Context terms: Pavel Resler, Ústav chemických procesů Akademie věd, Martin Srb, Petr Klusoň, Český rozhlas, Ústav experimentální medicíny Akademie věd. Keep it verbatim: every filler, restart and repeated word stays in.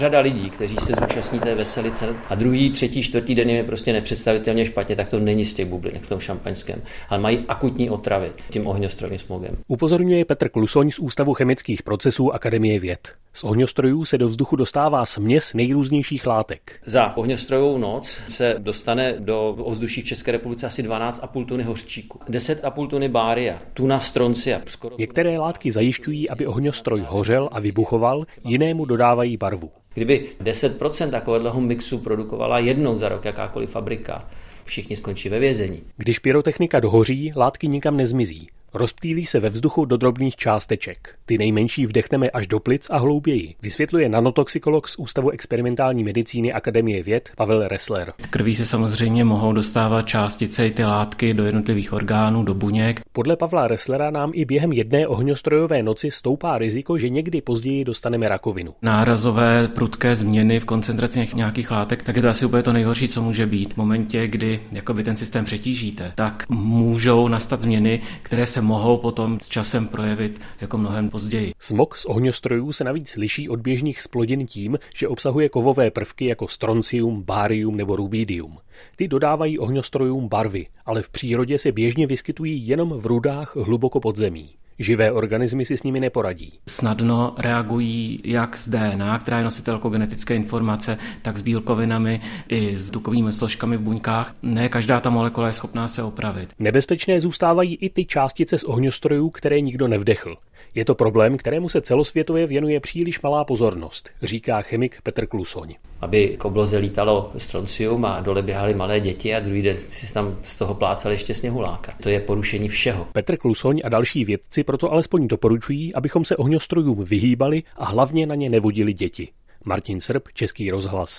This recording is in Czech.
řada lidí, kteří se zúčastní té veselice a druhý, třetí, čtvrtý den je prostě nepředstavitelně špatně, tak to není z těch bublinek v tom šampaňském, ale mají akutní otravy tím ohňostrojovým smogem. Upozorňuje Petr Klusoň z Ústavu chemických procesů Akademie věd. Z ohňostrojů se do vzduchu dostává směs nejrůznějších látek. Za ohňostrojovou noc se dostane do ovzduší v České republice asi dvanáct a půl tuny hořčíku, deset a půl tuny baria, tuna stroncia. Skoro... Některé látky zajišťují, aby ohňostroj hořel a vybuchoval, jinému dodávají barvu. Kdyby deset procent takového mixu produkovala jednou za rok jakákoliv fabrika, všichni skončí ve vězení. Když pyrotechnika dohoří, látky nikam nezmizí. Rozptýlí se ve vzduchu do drobných částeček. Ty nejmenší vdechneme až do plic a hlouběji, vysvětluje nanotoxikolog z Ústavu experimentální medicíny Akademie věd Pavel Resler. Krví se samozřejmě mohou dostávat částice i ty látky do jednotlivých orgánů, do buněk. Podle Pavla Reslera nám i během jedné ohňostrojové noci stoupá riziko, že někdy později dostaneme rakovinu. Nárazové prudké změny v koncentraci nějakých látek, tak je to asi úplně to nejhorší, co může být. V momentě, kdy jakoby ten systém přetížíte, tak můžou nastat změny, které se mohou potom s časem projevit jako mnohem později. Smog z ohňostrojů se navíc liší od běžných splodin tím, že obsahuje kovové prvky jako stroncium, bárium nebo rubidium. Ty dodávají ohňostrojům barvy, ale v přírodě se běžně vyskytují jenom v rudách hluboko pod zemí. Živé organismy si s nimi neporadí. Snadno reagují jak s D N A, která je nositelkou genetické informace, tak s bílkovinami i s tukovými složkami v buňkách. Ne každá ta molekula je schopná se opravit. Nebezpečné zůstávají i ty částice z ohňostrojů, které nikdo nevdechl. Je to problém, kterému se celosvětově věnuje příliš malá pozornost, říká chemik Petr Klusoň. Aby k obloze lítalo stroncium a dole běhaly malé děti a druhý den si tam z toho plácali ještě sněhuláka. To je porušení všeho. Petr Klusoň a další vědci proto alespoň doporučují, abychom se ohňostrojům vyhýbali a hlavně na ně nevodili děti. Martin Srb, Český rozhlas.